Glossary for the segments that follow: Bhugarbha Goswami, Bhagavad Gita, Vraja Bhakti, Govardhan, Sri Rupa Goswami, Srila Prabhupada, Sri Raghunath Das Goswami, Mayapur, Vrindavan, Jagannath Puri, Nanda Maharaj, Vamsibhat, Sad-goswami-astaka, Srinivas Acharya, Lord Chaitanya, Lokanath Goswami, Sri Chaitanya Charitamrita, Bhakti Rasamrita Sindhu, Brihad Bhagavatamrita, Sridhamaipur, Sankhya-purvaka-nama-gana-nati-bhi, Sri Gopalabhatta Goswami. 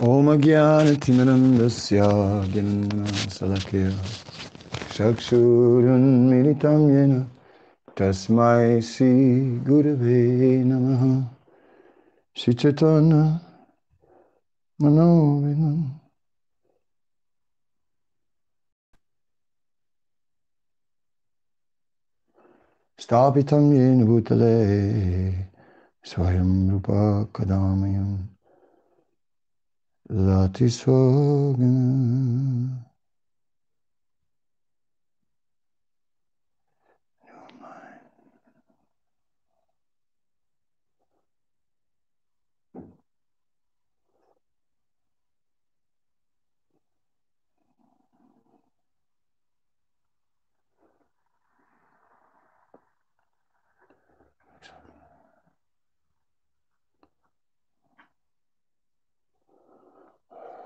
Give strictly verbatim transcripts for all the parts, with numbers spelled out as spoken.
Om Ajnana-timirandhasya Jnana-salakya Chakshurunmilitam yena Tasmai Sri Gurave Namaha Sri Chaitanya Manovinam. Stapitam yena bhutale Swayam Rupa Kadamayam Latisogana.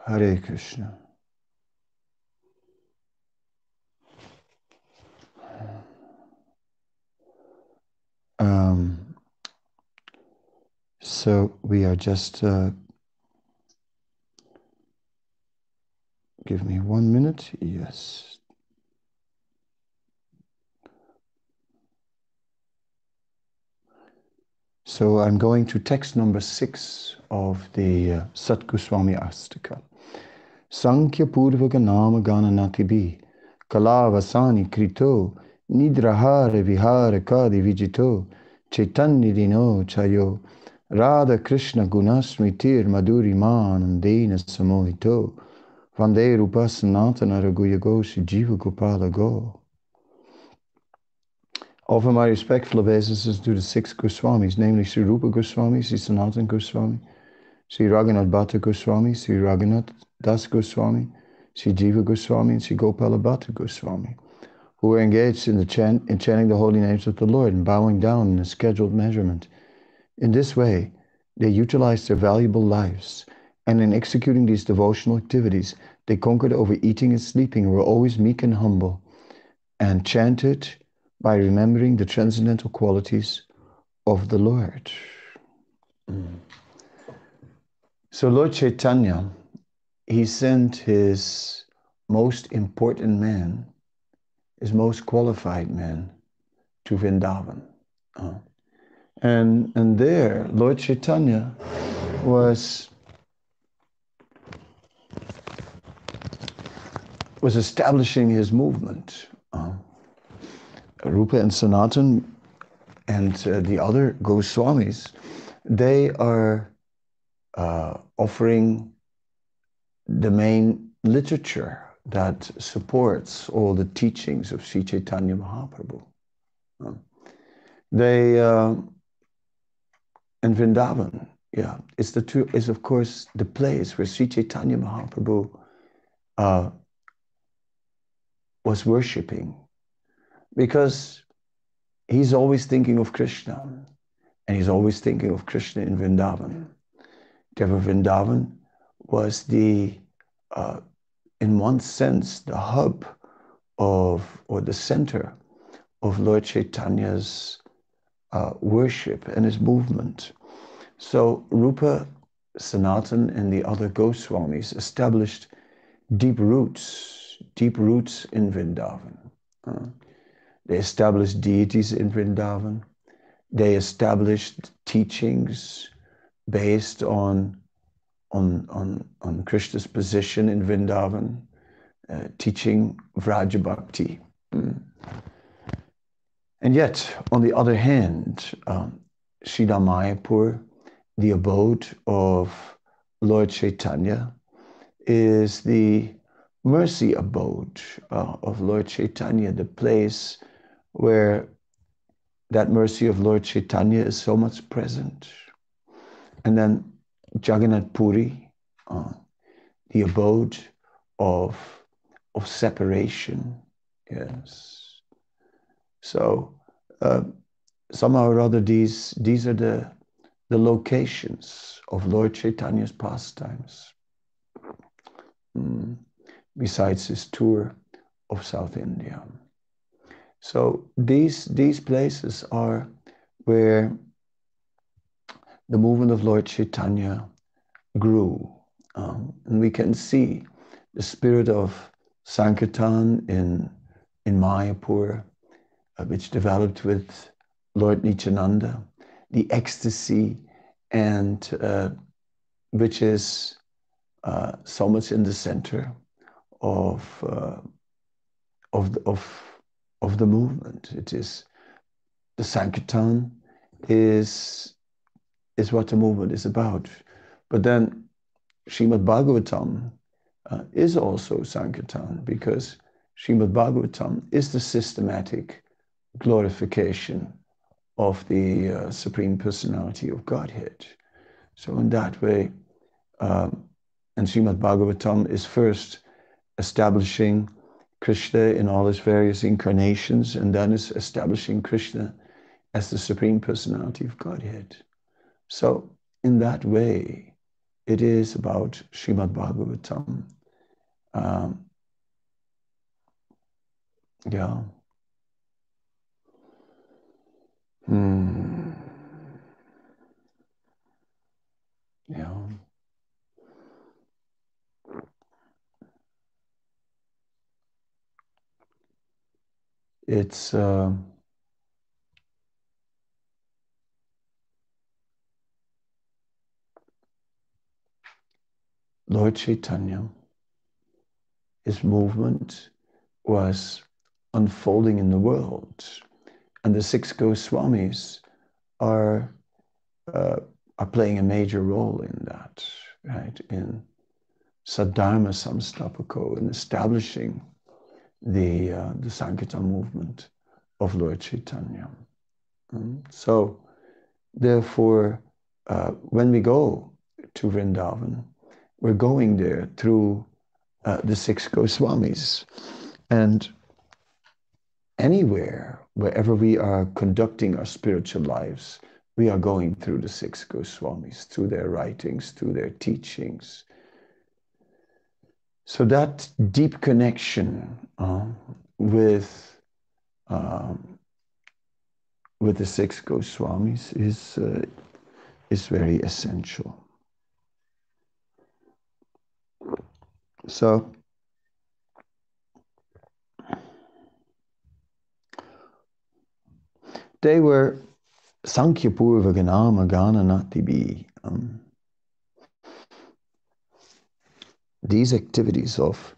Hare Krishna. Um, so we are just, uh, give me one minute, yes. So I'm going to text number six of the uh, Sad-goswami-astaka. Sankhya-purvaka-nama-gana-nati-bhi kalavasani krito nidrahare vihare kadi vijito chaitannidino chayo radha krishna gunasmitir madhuri manandena samohito vande rupa sanatana raghuyago Sri Jiva Gopalago. Offer my respectful obeisances to the six Goswamis, namely Sri Rupa Goswami, Sri Sanatana Goswami, Sri Raghunath Bhatta Goswami, Sri Raghunath Das Goswami, Sri Jiva Goswami, and Sri Gopalabhatta Goswami, who were engaged in, the chan in chanting the holy names of the Lord and bowing down in a scheduled measurement. In this way, they utilized their valuable lives, and in executing these devotional activities, they conquered over eating and sleeping, were always meek and humble, and chanted by remembering the transcendental qualities of the Lord. Mm. So Lord Chaitanya, he sent his most important man, his most qualified man, to Vrindavan. Uh, and, and there, Lord Chaitanya was, was establishing his movement. Uh, Rupa and Sanatan and uh, the other Goswamis, they are uh, offering the main literature that supports all the teachings of Sri Chaitanya Mahaprabhu. Uh, they, uh, and Vrindavan, yeah, it's the two, is of course the place where Sri Chaitanya Mahaprabhu uh, was worshipping. Because he's always thinking of Krishna, and he's always thinking of Krishna in Vrindavan. Therefore, Vrindavan was the, uh, in one sense, the hub of, or the center of Lord Chaitanya's uh, worship and his movement. So Rupa, Sanatan, and the other Goswamis established deep roots, deep roots in Vrindavan. Uh, They established deities in Vrindavan. They established teachings based on, on, on, on Krishna's position in Vrindavan, uh, teaching Vraja Bhakti. Mm. And yet, on the other hand, um, Sridhamaipur, the abode of Lord Chaitanya, is the mercy abode uh, of Lord Chaitanya, the place where that mercy of Lord Chaitanya is so much present. And then Jagannath Puri, uh, the abode of, of separation, yes. So uh, somehow or other, these, these are the, the locations of Lord Chaitanya's pastimes, mm, besides his tour of South India. So these, these places are where the movement of Lord Chaitanya grew Um, and we can see the spirit of Sankirtan in, in Mayapur, uh, which developed with Lord Nityananda, the ecstasy, and uh, which is uh, so much in the center of, uh, of, the, of, of the movement. It is the Sankirtan is, is what the movement is about. But then Śrīmad-Bhāgavatam uh, is also Sankirtan, because Śrīmad-Bhāgavatam is the systematic glorification of the uh, Supreme Personality of Godhead. So in that way, um, and Śrīmad-Bhāgavatam is first establishing Krishna in all his various incarnations, and then is establishing Krishna as the Supreme Personality of Godhead. So in that way, it is about Śrīmad-Bhāgavatam. Um, yeah. Hmm. Yeah. It's uh, Lord Chaitanya, his movement was unfolding in the world. And the six Goswamis are, uh, are playing a major role in that, right? In Saddharma Samstapako, in establishing the, uh, the Sankirtan movement of Lord Chaitanya. Mm? So, therefore, uh, when we go to Vrindavan, we're going there through uh, the six Goswamis. And anywhere, wherever we are conducting our spiritual lives, we are going through the six Goswamis, through their writings, through their teachings. So that deep connection uh, with, um, with the six Goswamis is, uh, is very essential. So, they were Sankhya-purvaka-nama-gana-nati-bhi. Um, these activities of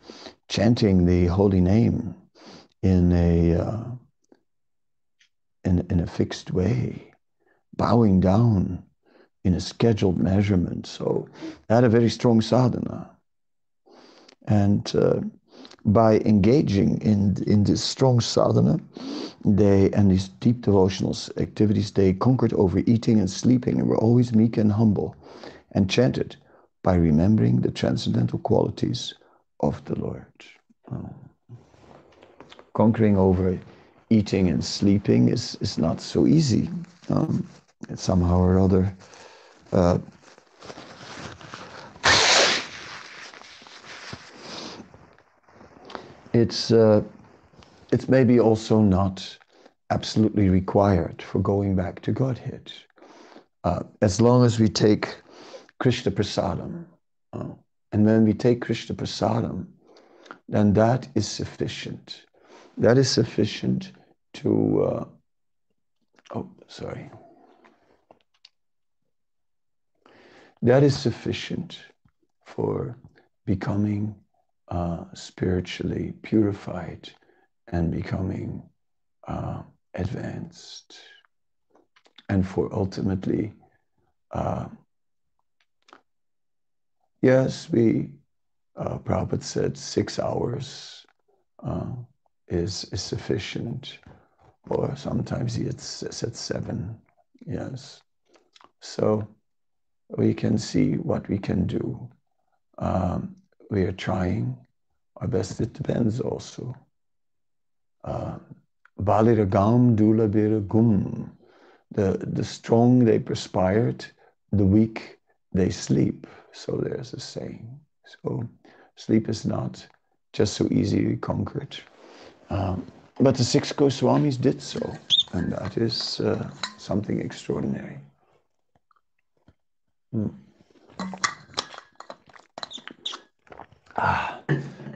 chanting the holy name in a uh, in in a fixed way, bowing down in a scheduled measurement. So they had a very strong sadhana, and uh, by engaging in in this strong sadhana, they and these deep devotional activities, they conquered over eating and sleeping, and were always meek and humble, and chanted by remembering the transcendental qualities of the Lord. Oh. Conquering over eating and sleeping is is not so easy. Um, it's somehow or other. Uh, it's. Uh, It's maybe also not absolutely required for going back to Godhead. Uh, as long as we take Krishna Prasadam, uh, and when we take Krishna Prasadam, then that is sufficient. That is sufficient to, uh, oh, sorry. That is sufficient for becoming uh, spiritually purified and becoming uh, advanced, and for ultimately, uh, yes, we, uh, Prabhupada said, six hours uh, is, is sufficient, or sometimes he had said seven, yes. So we can see what we can do. Um, we are trying our best. It depends also. Baliragam Dulabiragum. The the strong they perspired, the weak they sleep. So there's a saying. So sleep is not just so easily conquered. Um, but the six Goswamis did so, and that is uh, something extraordinary. Hmm. Ah,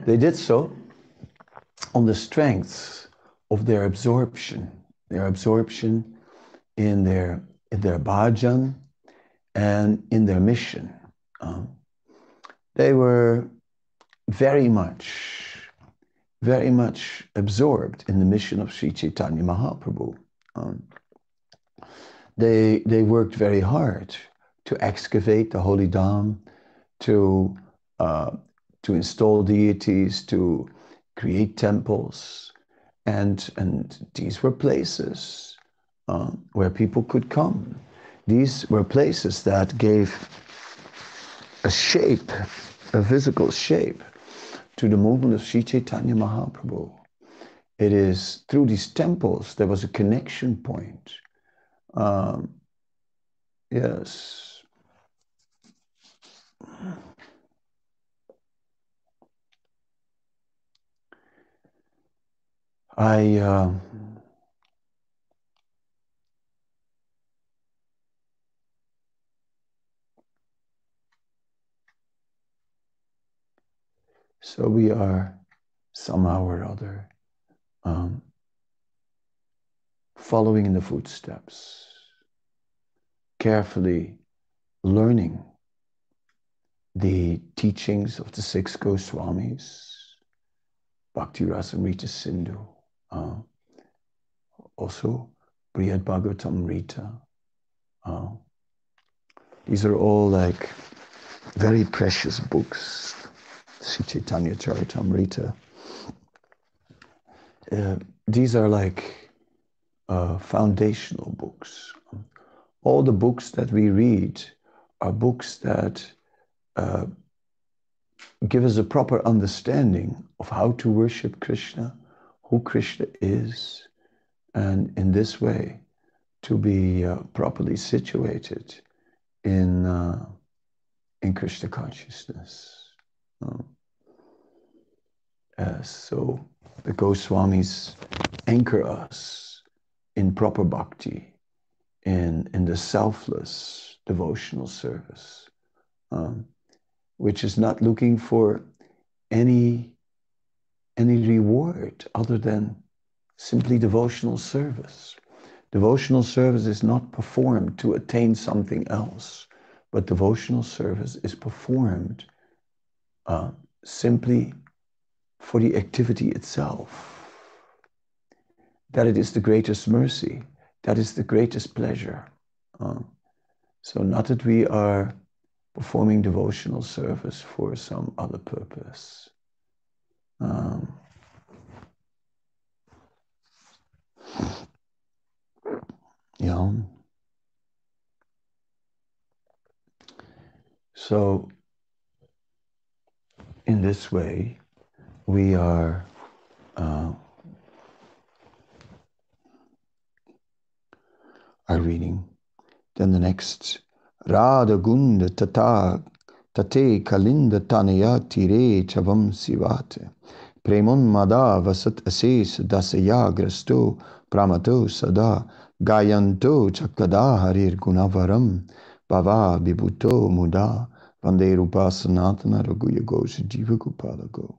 they did so on the strength of their absorption, their absorption in their, in their bhajan and in their mission. Um, they were very much, very much absorbed in the mission of Sri Chaitanya Mahaprabhu. Um, they, they worked very hard to excavate the Holy Dham, to, uh, to install deities, to create temples, and, and these were places uh, where people could come. These were places that gave a shape, a physical shape, to the movement of Sri Chaitanya Mahaprabhu. It is through these temples there was a connection point. Um, yes. I... Uh, So we are somehow or other um, following in the footsteps, carefully learning the teachings of the six Goswamis, Bhakti Rasamrita Sindhu, uh, also Brihad Bhagavatamrita. Uh, these are all like very precious books. Sri Chaitanya Charitamrita. Uh, these are like uh, foundational books. All the books that we read are books that uh, give us a proper understanding of how to worship Krishna, who Krishna is, and in this way to be uh, properly situated in, uh, in Krishna consciousness. Um, uh, so the Goswamis anchor us in proper bhakti, in, in the selfless devotional service, um, which is not looking for any, any reward other than simply devotional service. Devotional service is not performed to attain something else, but devotional service is performed Uh, simply for the activity itself, that it is the greatest mercy, that is the greatest pleasure. Uh, so not that we are performing devotional service for some other purpose. Um, yeah. So, in this way, we are uh, are reading. Then the next, Radhakunda tata tate kalinda tanaya tire chavam sivate premon mada vasat ases dasaya grasto pramato sada gayanto chakada harir gunavaram bhava vibhuto muda Vande Rupa Sanatana Raghuyagosa Jiva Gopalago.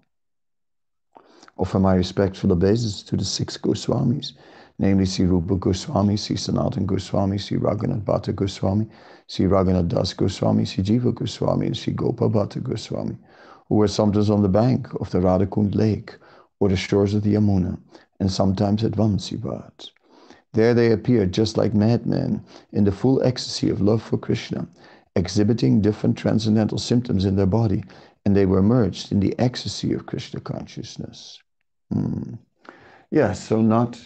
Offer my respectful obeisances to the six Goswamis, namely Sri Rupa Goswami, Sri Sanatana Goswami, Sri Raghunath Bhatta Goswami, Sri Raghunath Das Goswami, Sri Jiva Goswami, and Sri Gopalabhatta Goswami, who were sometimes on the bank of the Radhakund lake or the shores of the Yamuna, and sometimes at Vamsibhat. There they appeared just like madmen in the full ecstasy of love for Krishna, exhibiting different transcendental symptoms in their body, and they were merged in the ecstasy of Krishna consciousness. Mm. Yes, yeah, so not,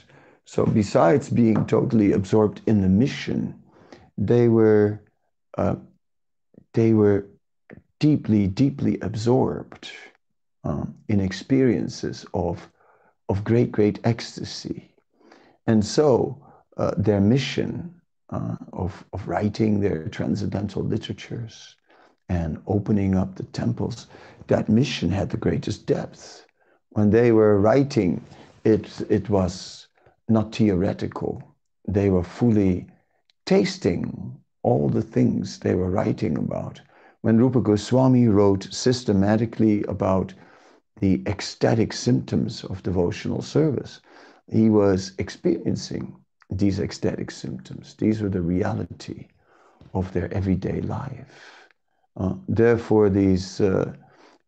so besides being totally absorbed in the mission, they were, uh, they were deeply, deeply absorbed um, in experiences of, of great, great ecstasy. And so uh, their mission Uh, of, of writing their transcendental literatures and opening up the temples, that mission had the greatest depth. When they were writing, it, it was not theoretical. They were fully tasting all the things they were writing about when Rupa Goswami wrote systematically about the ecstatic symptoms of devotional service, he was experiencing these ecstatic symptoms. These were the reality of their everyday life. Uh, therefore, these, uh,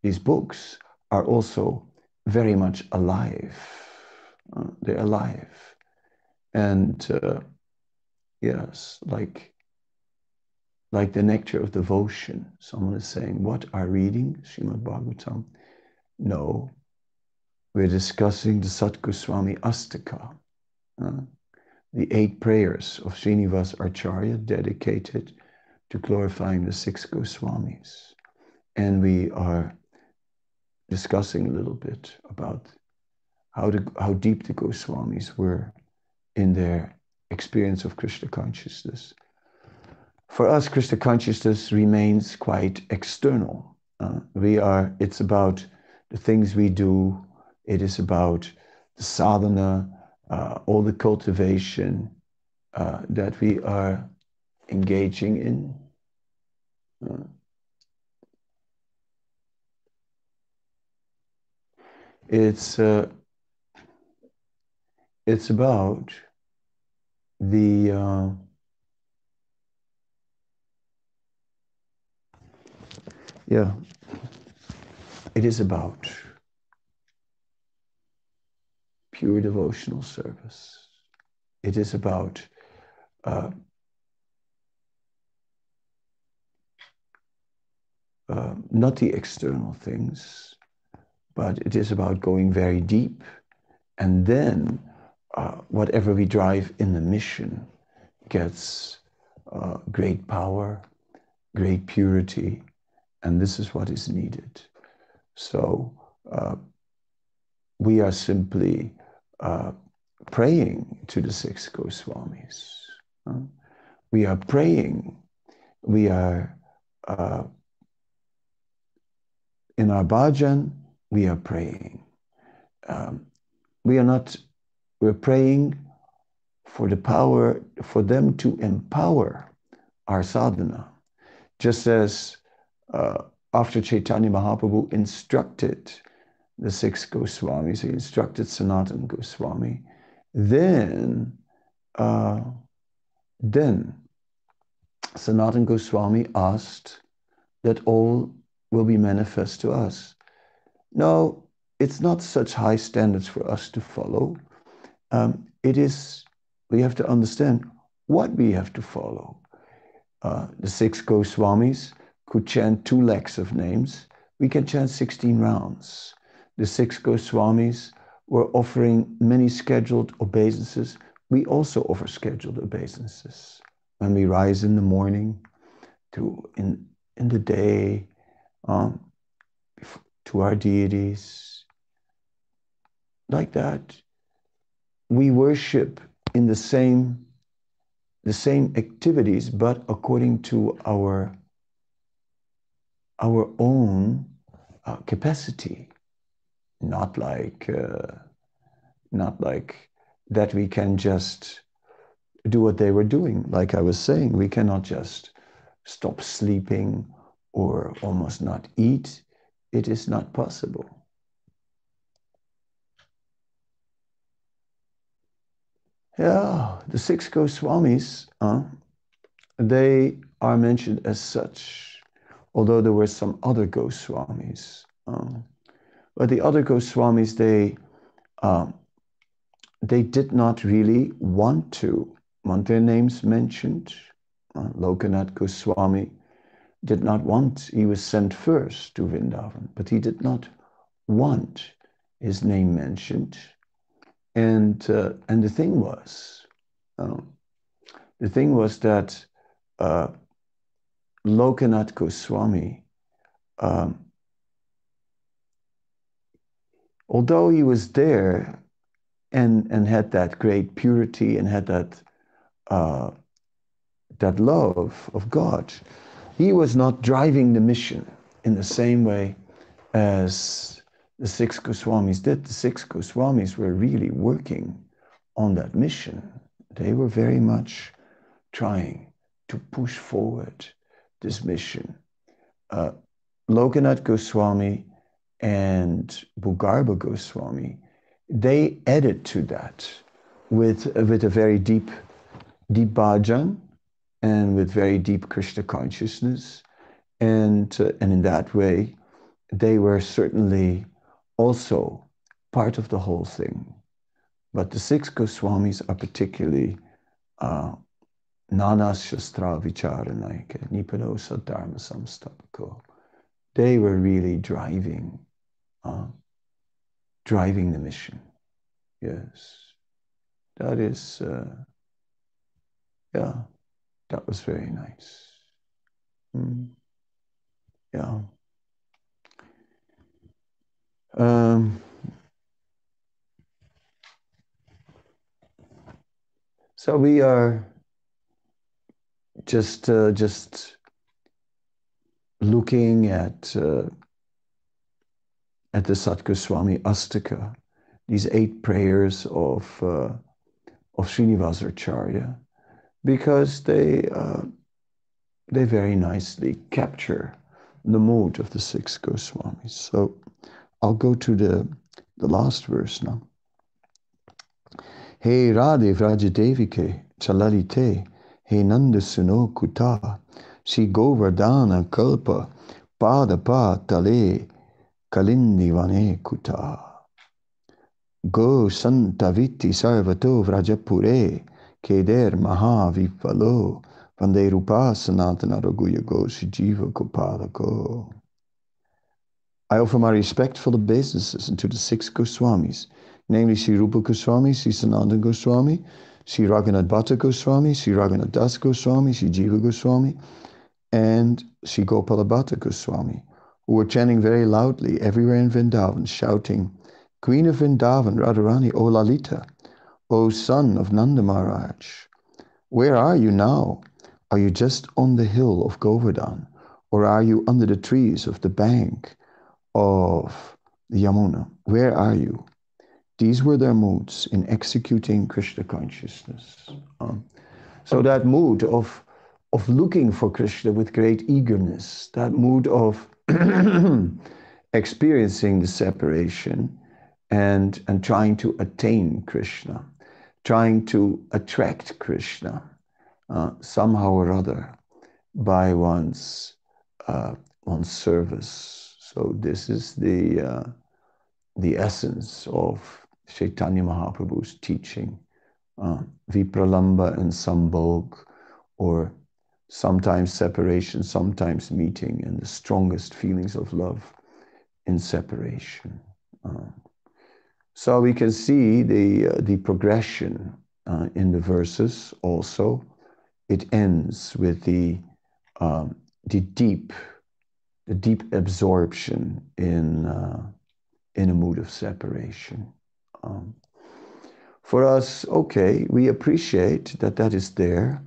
these books are also very much alive. Uh, they're alive. And uh, yes, like, like the nectar of devotion. Someone is saying, what are reading? Śrīmad-Bhāgavatam. No, we're discussing the Sad-goswami-astaka, uh, the eight prayers of Srinivas Acharya dedicated to glorifying the six Goswamis. And we are discussing a little bit about how, the, how deep the Goswamis were in their experience of Krishna consciousness. For us, Krishna consciousness remains quite external. Uh, we are, it's about the things we do, it is about the sadhana, uh, all the cultivation uh, that we are engaging in. Uh, it's, uh, it's about the... Uh, yeah. It is about pure devotional service. It is about uh, uh, not the external things, but it is about going very deep. And then uh, whatever we drive in the mission gets uh, great power, great purity, and this is what is needed. So uh, we are simply uh, praying to the six Goswamis. Huh? We are praying. We are, uh, in our bhajan, we are praying. Um, we are not, we're praying for the power, for them to empower our sadhana. Just as uh, after Chaitanya Mahaprabhu instructed the six Goswamis, he instructed Sanatana Goswami, then, uh, then Sanatana Goswami asked that all will be manifest to us. No, it's not such high standards for us to follow. Um, it is, we have to understand what we have to follow. Uh, the six Goswamis could chant two lakhs of names, we can chant sixteen rounds. The six Goswamis were offering many scheduled obeisances. We also offer scheduled obeisances. When we rise in the morning, to in, in the day, um, to our deities, like that, we worship in the same, the same activities, but according to our our own uh, capacity, not like, uh, not like that we can just do what they were doing. Like I was saying, we cannot just stop sleeping or almost not eat. It is not possible. Yeah, the six Goswamis, huh? They are mentioned as such, although there were some other Goswamis. Um, but the other Goswamis, they, um, they did not really want to want their names mentioned. Uh, Lokanath Goswami did not want, he was sent first to Vrindavan, but he did not want his name mentioned. And, uh, and the thing was, um, the thing was that uh, Lokanath Goswami, um, although he was there and, and had that great purity and had that, uh, that love of God, he was not driving the mission in the same way as the six Goswamis did. The six Goswamis were really working on that mission. They were very much trying to push forward this mission, uh, Lokanath Goswami and Bhugarbha Goswami, they added to that with, with a very deep, deep bhajan and with very deep Krishna consciousness. And, uh, and in that way, they were certainly also part of the whole thing. But the six Goswamis are particularly uh, Nana Shastra Vicharanaika, Nipano Saddharma Samstapako. They were really driving, uh, driving the mission. Yes, that is, uh, yeah, that was very nice. Mm. Yeah. Um, so we are just uh, just looking at uh, at the Sad-goswami-astaka, these eight prayers of uh, of Srinivas Acharya, because they uh, they very nicely capture the mood of the six Goswamis. So I'll go to the, the last verse now. Hey Radhe Vrajadevike Chalalite, Hey Nanda Suno Kuta, Si Govardhana Kalpa, Padapa Tale, Kalindivane Kuta. Go Santaviti Sarvato Vrajapure, Keder Mahavipalo, Vande Rupa Sanatana Raghuyago Sri Jiva Gopalako. I offer my respect for the obeisances unto the six Goswamis, namely Sri Rupa Goswami, Sri Sanatana Goswami, Sri Raghunath Bhatta Goswami, Sri Raghunath Das Goswami, Sri Jiva Goswami, and Sri Gopalabhatta Goswami, who were chanting very loudly everywhere in Vrindavan, shouting, Queen of Vrindavan, Radharani, O Lalita, O son of Nanda Maharaj, where are you now? Are you just on the hill of Govardhan, or are you under the trees of the bank of the Yamuna? Where are you? These were their moods in executing Krishna consciousness. Um, so that mood of, of looking for Krishna with great eagerness, that mood of experiencing the separation and, and trying to attain Krishna, trying to attract Krishna uh, somehow or other by one's, uh, one's service. So this is the, uh, the essence of Chaitanya Mahaprabhu's teaching. Uh, Vipralamba and Sambhog, or sometimes separation, sometimes meeting, and the strongest feelings of love in separation. Uh, so we can see the, uh, the progression uh, in the verses also. It ends with the, um, the deep, a deep absorption in, uh, in a mood of separation. Um, for us, okay, we appreciate that that is there,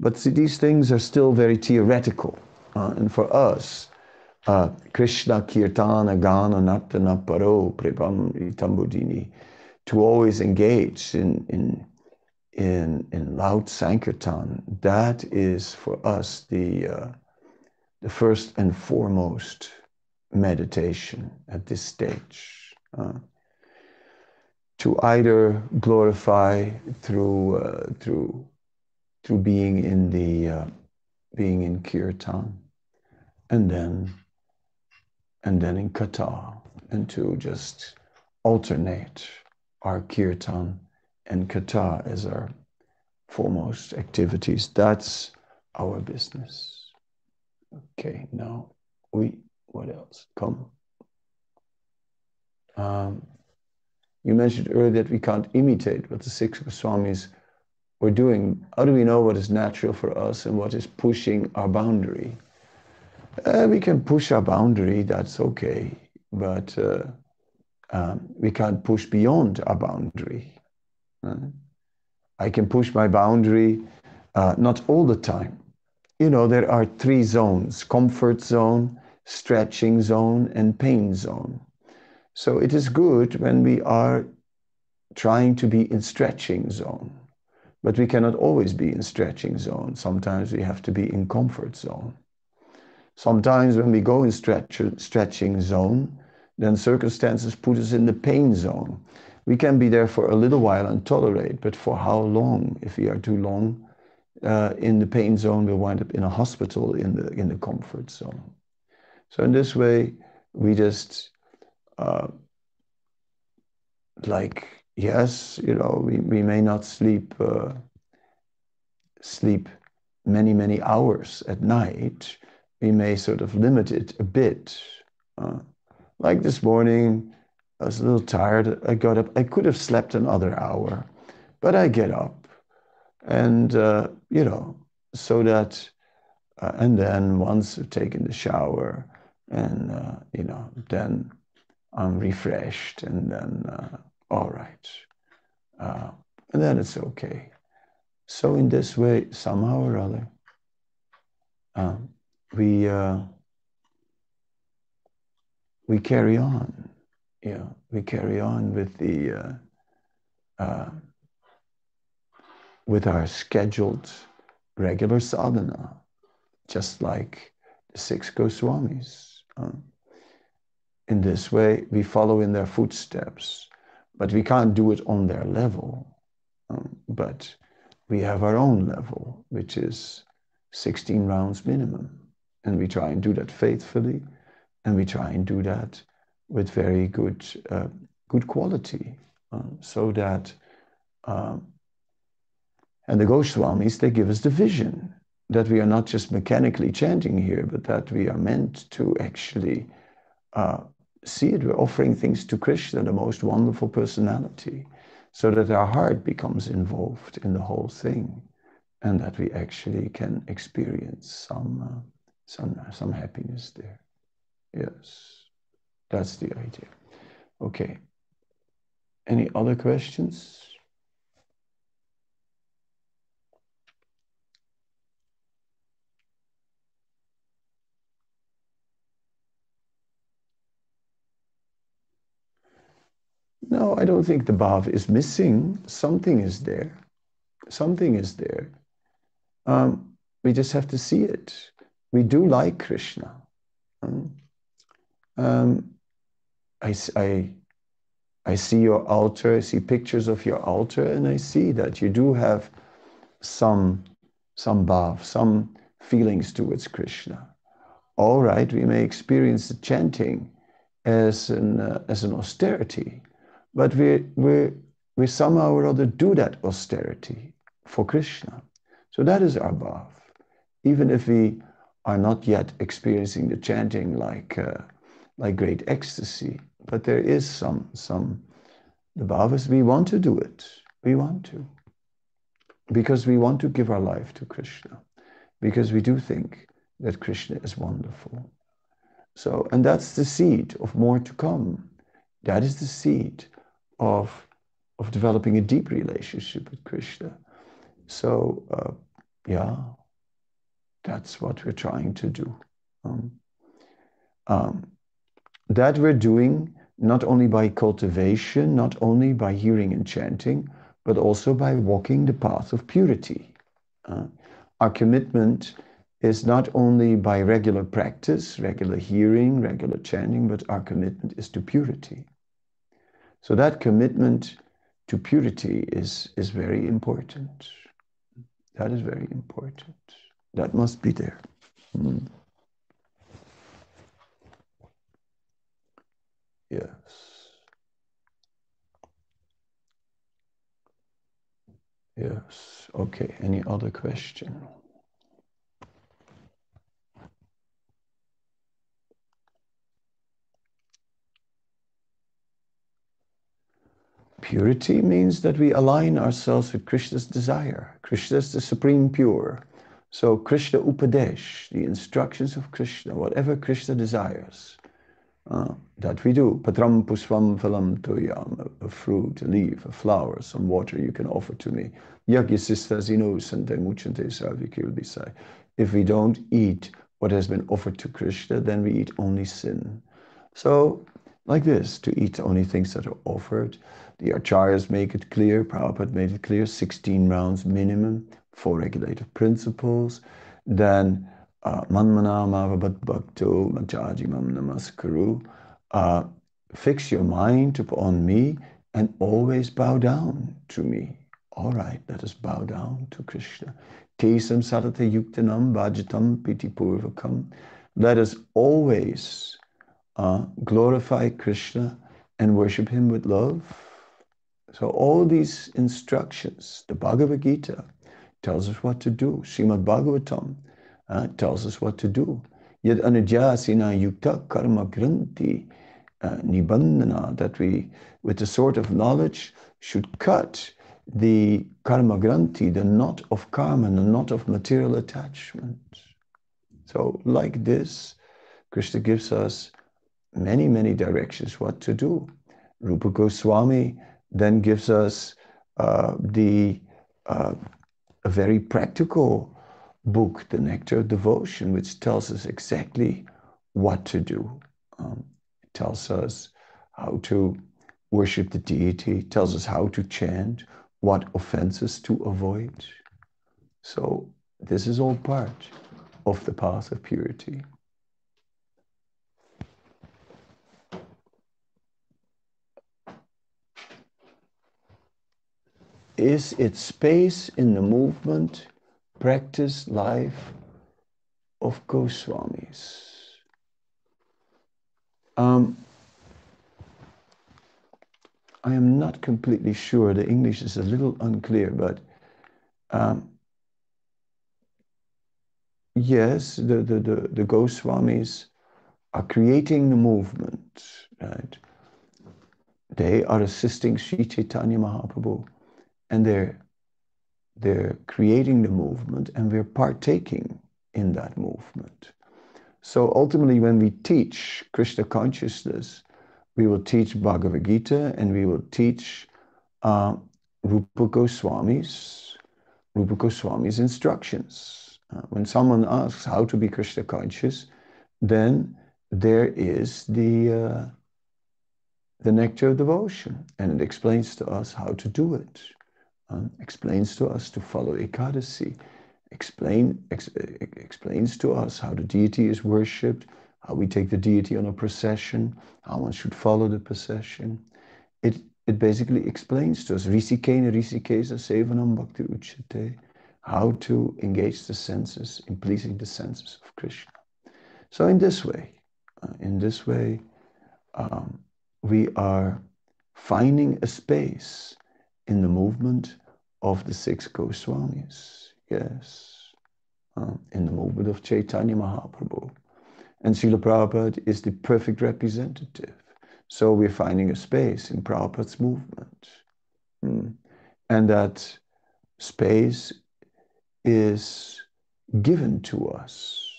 but see, these things are still very theoretical. Uh, and for us, uh, Krishna Kirtana Gana Nartana Paro Prepam Itambudini, to always engage in, in, in, in loud Sankirtan, that is for us the... Uh, the first and foremost meditation at this stage, uh, to either glorify through uh, through through being in the uh, being in kirtan, and then and then in katha, and to just alternate our kirtan and katha as our foremost activities. That's our business. Okay, now we, what else? Come. Um, you mentioned earlier that we can't imitate what the six Goswamis were doing. How do we know what is natural for us and what is pushing our boundary? Uh, we can push our boundary, that's okay. But uh, um, we can't push beyond our boundary. Uh, I can push my boundary, uh, not all the time. You know, there are three zones: comfort zone, stretching zone, and pain zone. So it is good when we are trying to be in stretching zone, but we cannot always be in stretching zone. Sometimes we have to be in comfort zone. Sometimes when we go in stretch, stretching zone, then circumstances put us in the pain zone. We can be there for a little while and tolerate, but for how long? If we are too long uh, in the pain zone, we'll wind up in a hospital in the, in the comfort zone. So in this way, we just uh, like, yes, you know, we, we may not sleep, uh, sleep many, many hours at night. We may sort of limit it a bit. Uh, like this morning, I was a little tired. I got up. I could have slept another hour, but I get up and, uh, you know, so that, uh, and then once I've taken the shower and, uh, you know, then I'm refreshed and then, uh, all right. Uh, and then it's okay. So in this way, somehow or other, uh, we, uh, we carry on. Yeah, we carry on with the uh, uh, with our scheduled regular sadhana, just like the six Goswamis. Uh, in this way, we follow in their footsteps, but we can't do it on their level. Um, but we have our own level, which is sixteen rounds minimum, and we try and do that faithfully, and we try and do that with very good, uh, good quality, um, so that, um, and the Goswamis, they give us the vision that we are not just mechanically chanting here, but that we are meant to actually uh, see it. We're offering things to Krishna, the most wonderful personality, so that our heart becomes involved in the whole thing, and that we actually can experience some, uh, some, some happiness there. Yes. That's the idea. Okay. Any other questions? No, I don't think the bhav is missing. Something is there. Something is there. Um, we just have to see it. We do like Krishna. Um, um, I, I, I see your altar, I see pictures of your altar, and I see that you do have some, some bhav, some feelings towards Krishna. All right, we may experience the chanting as an, uh, as an austerity, but we, we, we somehow or other do that austerity for Krishna. So that is our bhav. Even if we are not yet experiencing the chanting like, uh, like great ecstasy, but there is some, some, the bhavas, we want to do it. We want to. Because we want to give our life to Krishna. Because we do think that Krishna is wonderful. So, and that's the seed of more to come. That is the seed of, of developing a deep relationship with Krishna. So, uh, yeah, that's what we're trying to do. Um, um, That we're doing not only by cultivation, not only by hearing and chanting, but also by walking the path of purity. Uh, our commitment is not only by regular practice, regular hearing, regular chanting, but our commitment is to purity. So that commitment to purity is, is very important. That is very important. That must be there. Mm. Yes. Yes. Okay. Any other question? Purity means that we align ourselves with Krishna's desire. Krishna is the supreme pure. So Krishna Upadesh, the instructions of Krishna, whatever Krishna desires. Uh, that we do. Patram pusvam phalam toyam, a fruit, a leaf, a flower, some water you can offer to me. If we don't eat what has been offered to Krishna, then we eat only sin. So, like this, to eat only things that are offered. The Acharyas make it clear, Prabhupada made it clear, sixteen rounds minimum, four regulative principles. Then Manmana Mavabat Bhakto Machajimam Namaskaru. Uh, fix your mind upon me and always bow down to me. All right, let us bow down to Krishna. Tesam sarata yuktanam bhajatam piti purvakam. Let us always uh, glorify Krishna and worship him with love. So all these instructions, the Bhagavad Gita tells us what to do. Śrīmad-Bhāgavatam uh, tells us what to do. Yad anujāsina yukta karma granti nibandhana, that we, with the sort of knowledge, should cut the karma granti, the knot of karma, the knot of material attachment. So like this, Krishna gives us many, many directions what to do. Rupa Goswami then gives us uh, the uh, a very practical book, The Nectar of Devotion, which tells us exactly what to do. Um, it tells us how to worship the deity, it tells us how to chant, what offenses to avoid. So this is all part of the path of purity. Is its space in the movement, practice, life of Goswamis? Um, I am not completely sure. The English is a little unclear, but um, yes, the, the, the, the Goswamis are creating the movement, right? They are assisting Sri Chaitanya Mahaprabhu. And they're, they're creating the movement, and we're partaking in that movement. So ultimately, when we teach Krishna consciousness, we will teach Bhagavad Gita, and we will teach uh, Rupa Goswami's, Rupa Goswami's instructions. Uh, when someone asks how to be Krishna conscious, then there is the, uh, the Nectar of Devotion, and it explains to us how to do it. Uh, explains to us to follow Ekadasi, explain, ex, explains to us how the deity is worshipped, how we take the deity on a procession, how one should follow the procession. It, it basically explains to us, Risikena Risikesa Sevanam Bhakti Uchate, how to engage the senses in pleasing the senses of Krishna. So in this way, uh, in this way, um, we are finding a space in the movement of the six Goswamis, yes, um, in the movement of Chaitanya Mahaprabhu. And Srila Prabhupada is the perfect representative. So we're finding a space in Prabhupada's movement. Mm. And that space is given to us.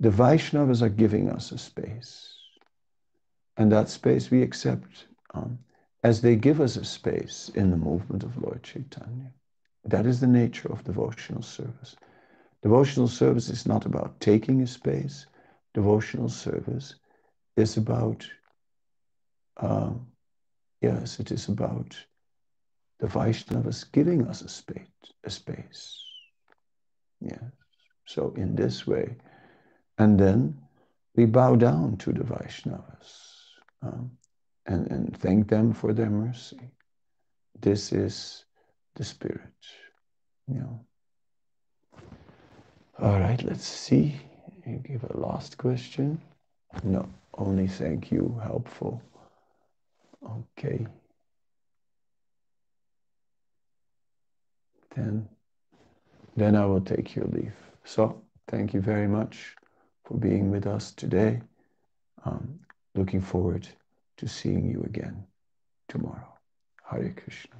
The Vaishnavas are giving us a space. And that space we accept. Um, as they give us a space in the movement of Lord Chaitanya. That is the nature of devotional service. Devotional service is not about taking a space. Devotional service is about, uh, yes, it is about the Vaishnavas giving us a space. A space. Yes. So in this way, and then we bow down to the Vaishnavas. Um, And, and thank them for their mercy. This is the spirit. Yeah. All right, let's see. You give a last question. No, only thank you, helpful. Okay. Then, then I will take your leave. So, thank you very much for being with us today. Um, looking forward to seeing you again tomorrow. Hare Krishna.